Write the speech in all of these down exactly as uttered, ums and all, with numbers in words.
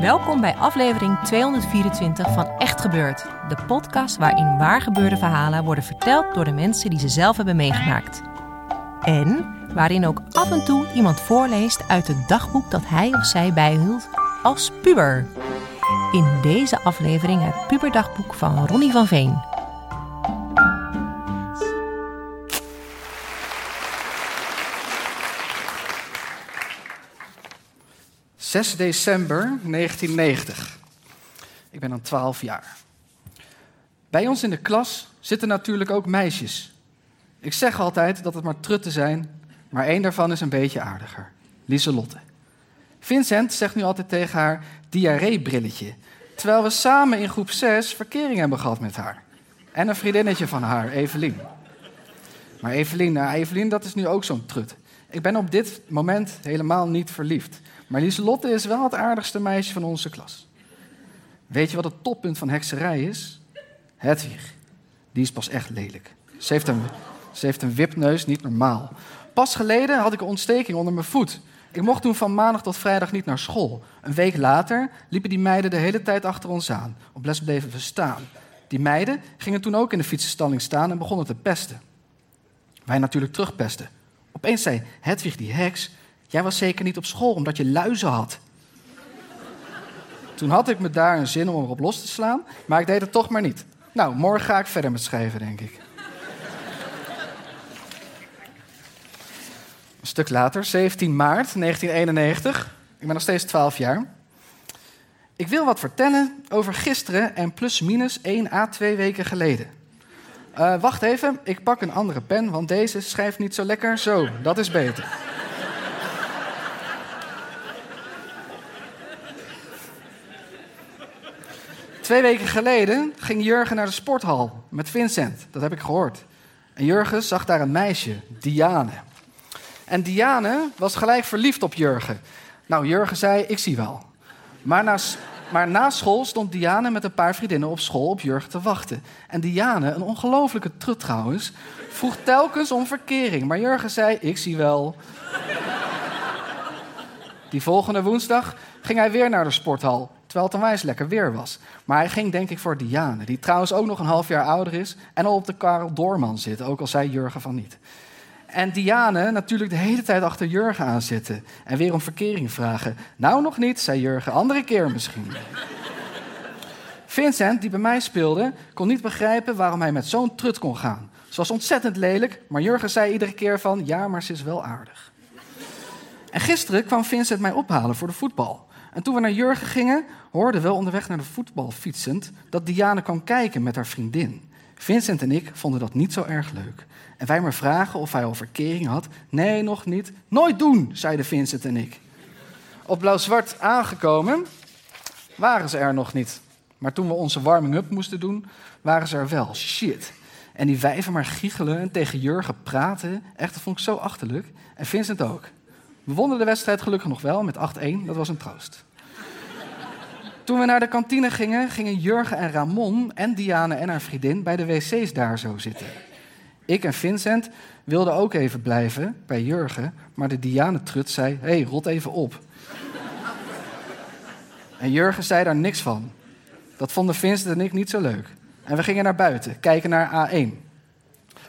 Welkom bij aflevering tweehonderdvierentwintig van Echt Gebeurd. De podcast waarin waargebeurde verhalen worden verteld door de mensen die ze zelf hebben meegemaakt. En waarin ook af en toe iemand voorleest uit het dagboek dat hij of zij bijhield als puber. In deze aflevering het puberdagboek van Ronnie van Veen. zes december negentien negentig. Ik ben dan twaalf jaar. Bij ons in de klas zitten natuurlijk ook meisjes. Ik zeg altijd dat het maar trutten zijn, maar één daarvan is een beetje aardiger. Lieselotte. Vincent zegt nu altijd tegen haar diarreebrilletje, terwijl we samen in groep zes verkering hebben gehad met haar. En een vriendinnetje van haar, Evelien. Maar Evelien, nou Evelien, dat is nu ook zo'n trut. Ik ben op dit moment helemaal niet verliefd. Maar Lieselotte is wel het aardigste meisje van onze klas. Weet je wat het toppunt van hekserij is? Hedwig. Die is pas echt lelijk. Ze heeft een, ze heeft een wipneus, niet normaal. Pas geleden had ik een ontsteking onder mijn voet. Ik mocht toen van maandag tot vrijdag niet naar school. Een week later liepen die meiden de hele tijd achter ons aan. Op les bleven we staan. Die meiden gingen toen ook in de fietsenstalling staan en begonnen te pesten. Wij natuurlijk terugpesten. Opeens zei Hedwig die heks: jij was zeker niet op school omdat je luizen had. Toen had ik me daar een zin om erop los te slaan, maar ik deed het toch maar niet. Nou, morgen ga ik verder met schrijven, denk ik. Een stuk later, zeventien maart negentien eenennegentig. Ik ben nog steeds twaalf jaar. Ik wil wat vertellen over gisteren en plus minus één à twee weken geleden. Uh, wacht even, ik pak een andere pen, want deze schrijft niet zo lekker. Zo, dat is beter. Twee weken geleden ging Jurgen naar de sporthal met Vincent. Dat heb ik gehoord. En Jurgen zag daar een meisje, Diane. En Diane was gelijk verliefd op Jurgen. Nou, Jurgen zei, ik zie wel. Maar na, maar na school stond Diane met een paar vriendinnen op school op Jurgen te wachten. En Diane, een ongelofelijke trut trouwens, vroeg telkens om verkering. Maar Jurgen zei, ik zie wel. Die volgende woensdag ging hij weer naar de sporthal. Terwijl het onwijs lekker weer was. Maar hij ging denk ik voor Diane, die trouwens ook nog een half jaar ouder is en al op de Karel Doorman zit, ook al zei Jurgen van niet. En Diane natuurlijk de hele tijd achter Jurgen aan zitten en weer om verkering vragen. Nou nog niet, zei Jurgen, andere keer misschien. Vincent, die bij mij speelde, kon niet begrijpen waarom hij met zo'n trut kon gaan. Ze was ontzettend lelijk, maar Jurgen zei iedere keer van, ja, maar ze is wel aardig. En gisteren kwam Vincent mij ophalen voor de voetbal. En toen we naar Jurgen gingen, hoorden we onderweg naar de voetbal fietsend dat Diane kwam kijken met haar vriendin. Vincent en ik vonden dat niet zo erg leuk. En wij maar vragen of hij al verkering had. Nee, nog niet. Nooit doen, zeiden Vincent en ik. Op blauw-zwart aangekomen waren ze er nog niet. Maar toen we onze warming-up moesten doen, waren ze er wel. Shit. En die wijven maar giechelen en tegen Jurgen praten. Echt, dat vond ik zo achterlijk. En Vincent ook. We wonnen de wedstrijd gelukkig nog wel met acht-één. Dat was een troost. Toen we naar de kantine gingen, gingen Jurgen en Ramon en Diane en haar vriendin bij de wc's daar zo zitten. Ik en Vincent wilden ook even blijven bij Jurgen, maar de Diane-trut zei, hé, hey, rot even op. En Jurgen zei daar niks van. Dat vonden Vincent en ik niet zo leuk. En we gingen naar buiten, kijken naar A één.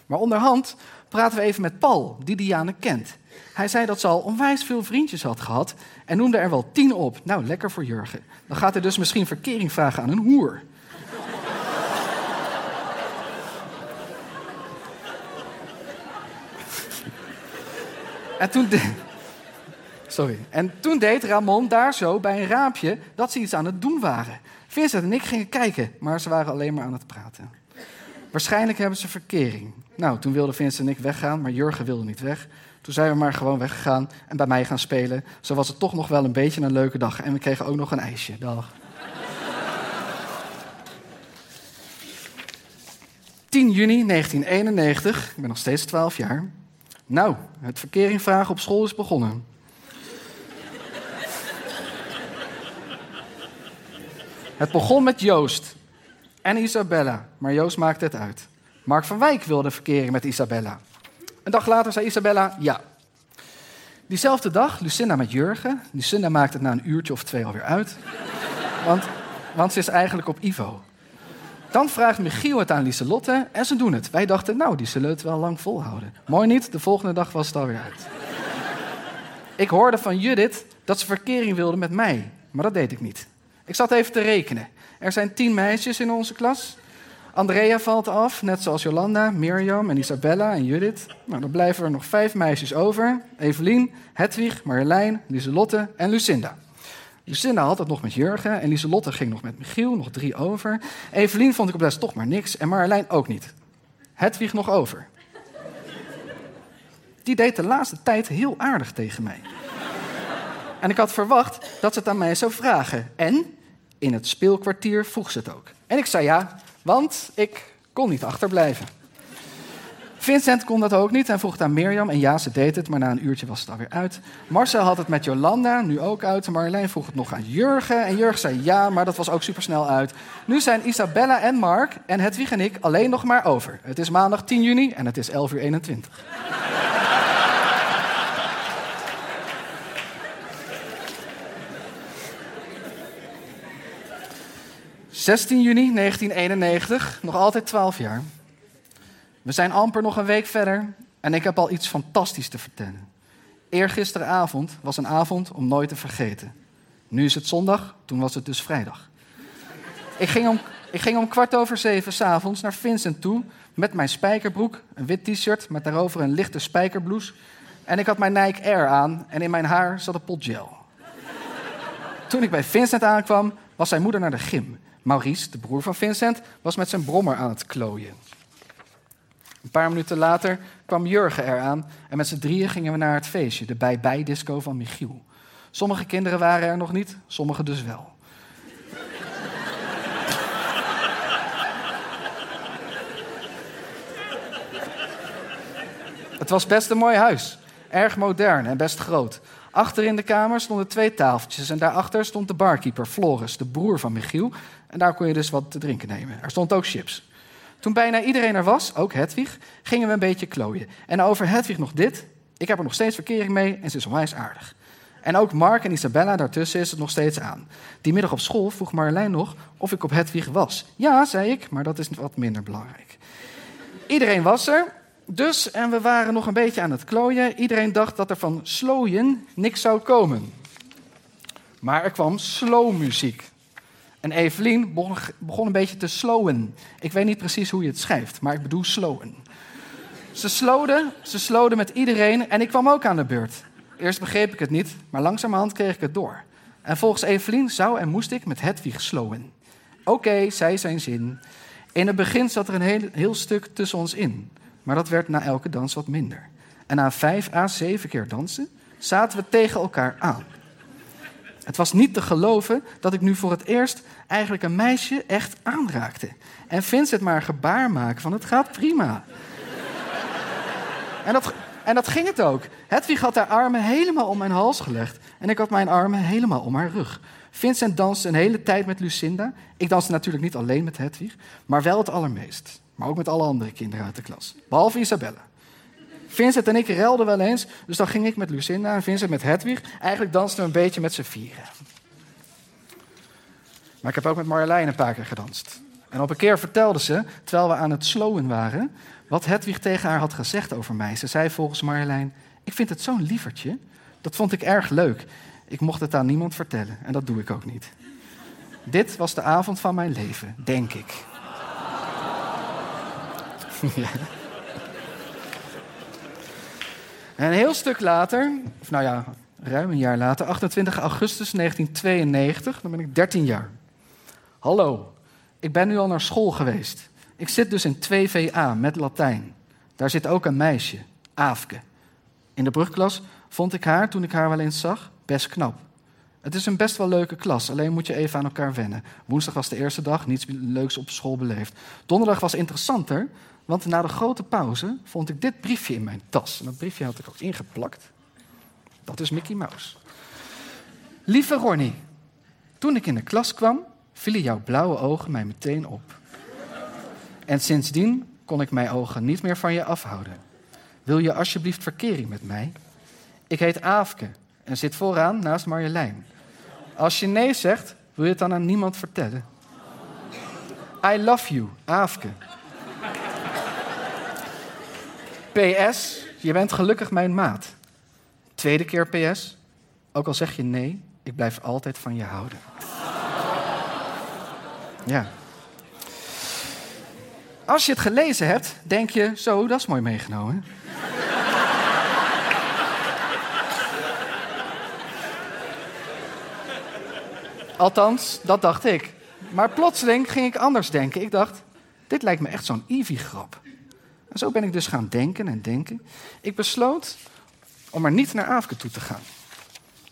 Maar onderhand praten we even met Paul, die Diane kent. Hij zei dat ze al onwijs veel vriendjes had gehad en noemde er wel tien op. Nou, lekker voor Jurgen. Dan gaat hij dus misschien verkering vragen aan een hoer. en, toen de... Sorry. en toen deed Ramon daar zo bij een raampje dat ze iets aan het doen waren. Vincent en ik gingen kijken, maar ze waren alleen maar aan het praten. Waarschijnlijk hebben ze verkering. Nou, toen wilden Vincent en ik weggaan, maar Jurgen wilde niet weg. Toen zijn we maar gewoon weggegaan en bij mij gaan spelen. Zo was het toch nog wel een beetje een leuke dag. En we kregen ook nog een ijsje. Dag. tien juni negentien eenennegentig, ik ben nog steeds twaalf jaar. Nou, het verkeer in vragen op school is begonnen. Het begon met Joost en Isabella, maar Joost maakte het uit. Mark van Wijk wilde verkering met Isabella. Een dag later zei Isabella ja. Diezelfde dag Lucinda met Jurgen. Lucinda maakt het na een uurtje of twee alweer uit. Want, want ze is eigenlijk op Ivo. Dan vraagt Michiel het aan Lieselotte en ze doen het. Wij dachten, nou, die zullen het wel lang volhouden. Mooi niet, de volgende dag was het alweer uit. Ik hoorde van Judith dat ze verkering wilde met mij. Maar dat deed ik niet. Ik zat even te rekenen. Er zijn tien meisjes in onze klas. Andrea valt af, net zoals Jolanda, Mirjam en Isabella en Judith. Nou, dan blijven er nog vijf meisjes over. Evelien, Hedwig, Marjolein, Lieselotte en Lucinda. Lucinda had het nog met Jurgen en Lieselotte ging nog met Michiel, nog drie over. Evelien vond ik op les toch maar niks en Marjolein ook niet. Hedwig nog over. Die deed de laatste tijd heel aardig tegen mij. En ik had verwacht dat ze het aan mij zou vragen. En in het speelkwartier vroeg ze het ook. En ik zei ja, want ik kon niet achterblijven. Vincent kon dat ook niet en vroeg het aan Mirjam. En ja, ze deed het, maar na een uurtje was het alweer uit. Marcel had het met Jolanda, nu ook uit. Marjolein vroeg het nog aan Jurgen. En Jurgen zei ja, maar dat was ook supersnel uit. Nu zijn Isabella en Mark en Hedwig en ik alleen nog maar over. Het is maandag tien juni en het is elf uur eenentwintig. zestien juni negentien eenennegentig, nog altijd twaalf jaar. We zijn amper nog een week verder en ik heb al iets fantastisch te vertellen. Eergisteravond was een avond om nooit te vergeten. Nu is het zondag, toen was het dus vrijdag. Ik ging om, ik ging om kwart over zeven 's avonds naar Vincent toe met mijn spijkerbroek, een wit t-shirt met daarover een lichte spijkerblouse. En ik had mijn Nike Air aan en in mijn haar zat een pot gel. Toen ik bij Vincent aankwam, was zijn moeder naar de gym. Maurice, de broer van Vincent, was met zijn brommer aan het klooien. Een paar minuten later kwam Jurgen eraan en met z'n drieën gingen we naar het feestje, de bij-bij-disco van Michiel. Sommige kinderen waren er nog niet, sommige dus wel. Het was best een mooi huis, erg modern en best groot. Achter in de kamer stonden twee tafeltjes en daarachter stond de barkeeper, Floris, de broer van Michiel. En daar kon je dus wat te drinken nemen. Er stond ook chips. Toen bijna iedereen er was, ook Hedwig, gingen we een beetje klooien. En over Hedwig nog dit. Ik heb er nog steeds verkering mee en ze is onwijs aardig. En ook Mark en Isabella daartussen is het nog steeds aan. Die middag op school vroeg Marjolein nog of ik op Hedwig was. Ja, zei ik, maar dat is wat minder belangrijk. Iedereen was er. Dus, en we waren nog een beetje aan het klooien. Iedereen dacht dat er van slooien niks zou komen. Maar er kwam slowmuziek. En Evelien begon een beetje te slowen. Ik weet niet precies hoe je het schrijft, maar ik bedoel slowen. Ze slowden, ze slowden met iedereen en ik kwam ook aan de beurt. Eerst begreep ik het niet, maar langzamerhand kreeg ik het door. En volgens Evelien zou en moest ik met Hedwig slowen. Oké, okay, zei zijn zin. In het begin zat er een heel, heel stuk tussen ons in. Maar dat werd na elke dans wat minder. En na vijf à zeven keer dansen zaten we tegen elkaar aan. Het was niet te geloven dat ik nu voor het eerst eigenlijk een meisje echt aanraakte. En Vincent maar een gebaar maken van het gaat prima. en, dat, en dat ging het ook. Hedwig had haar armen helemaal om mijn hals gelegd. En ik had mijn armen helemaal om haar rug. Vincent danste een hele tijd met Lucinda. Ik danste natuurlijk niet alleen met Hedwig, maar wel het allermeest. Maar ook met alle andere kinderen uit de klas. Behalve Isabella. Vincent en ik ruilden wel eens. Dus dan ging ik met Lucinda en Vincent met Hedwig. Eigenlijk dansten we een beetje met z'n vieren. Maar ik heb ook met Marjolein een paar keer gedanst. En op een keer vertelde ze, terwijl we aan het slowen waren, wat Hedwig tegen haar had gezegd over mij. Ze zei volgens Marjolein, ik vind het zo'n lievertje. Dat vond ik erg leuk. Ik mocht het aan niemand vertellen. En dat doe ik ook niet. Dit was de avond van mijn leven, denk ik. Ja. En een heel stuk later, of nou ja, ruim een jaar later, achtentwintig augustus negentien tweeënnegentig, dan ben ik dertien jaar. Hallo, ik ben nu al naar school geweest. Ik zit dus in twee V A met Latijn. Daar zit ook een meisje, Aafke. In de brugklas vond ik haar, toen ik haar wel eens zag, best knap. Het is een best wel leuke klas, alleen moet je even aan elkaar wennen. Woensdag was de eerste dag, niets leuks op school beleefd. Donderdag was interessanter, want na de grote pauze vond ik dit briefje in mijn tas. En dat briefje had ik ook ingeplakt. Dat is Mickey Mouse. Lieve Ronnie, toen ik in de klas kwam, vielen jouw blauwe ogen mij meteen op. En sindsdien kon ik mijn ogen niet meer van je afhouden. Wil je alsjeblieft verkering met mij? Ik heet Aafke en zit vooraan naast Marjolein. Als je nee zegt, wil je het dan aan niemand vertellen. I love you, Aafke. P S, je bent gelukkig mijn maat. Tweede keer P S, ook al zeg je nee, ik blijf altijd van je houden. Ja. Als je het gelezen hebt, denk je, zo, dat is mooi meegenomen. Althans, dat dacht ik. Maar plotseling ging ik anders denken. Ik dacht, dit lijkt me echt zo'n Ivy-grap. En zo ben ik dus gaan denken en denken. Ik besloot om er niet naar Aafke toe te gaan.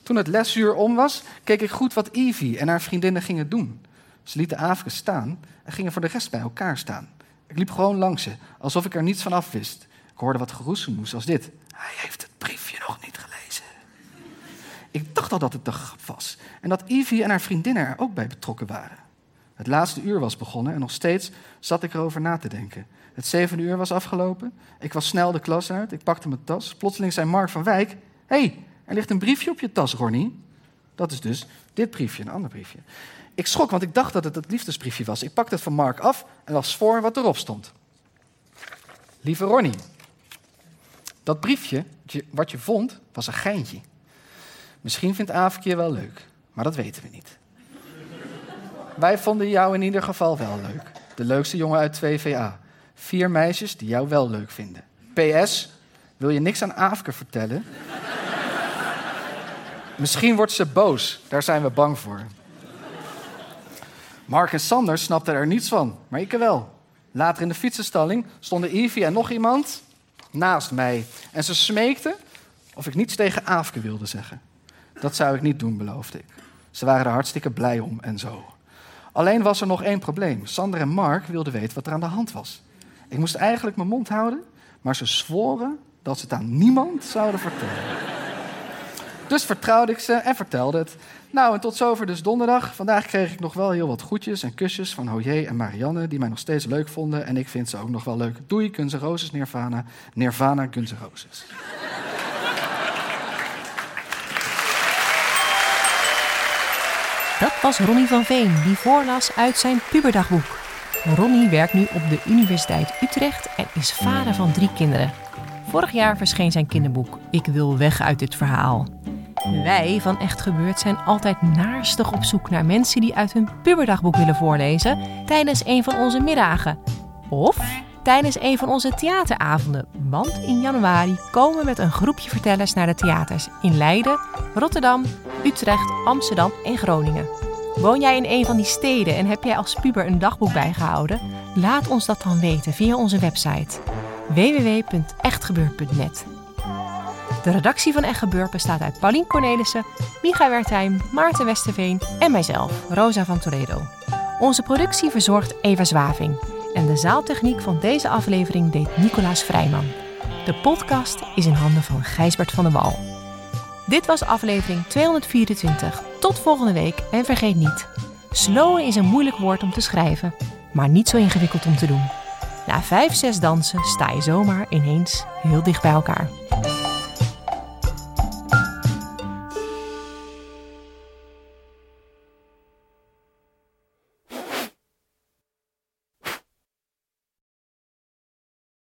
Toen het lesuur om was, keek ik goed wat Ivy en haar vriendinnen gingen doen. Ze lieten Aafke staan en gingen voor de rest bij elkaar staan. Ik liep gewoon langs ze, alsof ik er niets van af wist. Ik hoorde wat geroezemoes als dit. Hij heeft het briefje nog niet gelezen. Ik dacht al dat het een grap was. En dat Ivy en haar vriendinnen er ook bij betrokken waren. Het laatste uur was begonnen en nog steeds zat ik erover na te denken. Het zevende uur was afgelopen. Ik was snel de klas uit. Ik pakte mijn tas. Plotseling zei Mark van Wijk... Hé, hey, er ligt een briefje op je tas, Ronnie. Dat is dus dit briefje, een ander briefje. Ik schrok, want ik dacht dat het het liefdesbriefje was. Ik pakte het van Mark af en las voor wat erop stond. Lieve Ronnie, dat briefje wat je vond was een geintje. Misschien vindt Aafke je wel leuk, maar dat weten we niet. Wij vonden jou in ieder geval wel leuk. De leukste jongen uit twee V A. Vier meisjes die jou wel leuk vinden. P S, wil je niks aan Aafke vertellen? Misschien wordt ze boos, daar zijn we bang voor. Mark en Sander snapten er niets van, maar ik wel. Later in de fietsenstalling stonden Ivy en nog iemand naast mij. En ze smeekten of ik niets tegen Aafke wilde zeggen. Dat zou ik niet doen, beloofde ik. Ze waren er hartstikke blij om en zo. Alleen was er nog één probleem. Sander en Mark wilden weten wat er aan de hand was. Ik moest eigenlijk mijn mond houden, maar ze zworen dat ze het aan niemand zouden vertellen. Dus vertrouwde ik ze en vertelde het. Nou, en tot zover dus donderdag. Vandaag kreeg ik nog wel heel wat groetjes en kusjes van Hoyer en Marianne... die mij nog steeds leuk vonden. En ik vind ze ook nog wel leuk. Doei, Guns N' Roses, Nirvana. Nirvana, Guns N' Roses. Dat was Ronnie van Veen, die voorlas uit zijn puberdagboek. Ronnie werkt nu op de Universiteit Utrecht en is vader van drie kinderen. Vorig jaar verscheen zijn kinderboek Ik wil weg uit dit verhaal. Wij van Echt Gebeurd zijn altijd naarstig op zoek naar mensen die uit hun puberdagboek willen voorlezen tijdens een van onze middagen. Of tijdens een van onze theateravonden. Want in januari komen we met een groepje vertellers naar de theaters in Leiden, Rotterdam, Utrecht, Amsterdam en Groningen. Woon jij in een van die steden en heb jij als puber een dagboek bijgehouden? Laat ons dat dan weten via onze website. w w w punt echt gebeurd punt net. De redactie van Echt Gebeurd bestaat uit Paulien Cornelissen, Micha Wertheim, Maarten Westerveen en mijzelf, Rosa van Toledo. Onze productie verzorgt Eva Zwaving en de zaaltechniek van deze aflevering deed Nicolaas Vrijman. De podcast is in handen van Gijsbert van der Wal. Dit was aflevering tweehonderdvierentwintig. Tot volgende week en vergeet niet, slowen is een moeilijk woord om te schrijven, maar niet zo ingewikkeld om te doen. Na vijf, zes dansen sta je zomaar ineens heel dicht bij elkaar.